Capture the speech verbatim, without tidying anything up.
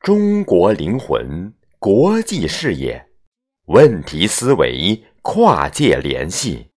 中国灵魂，国际视野，问题思维，跨界联系。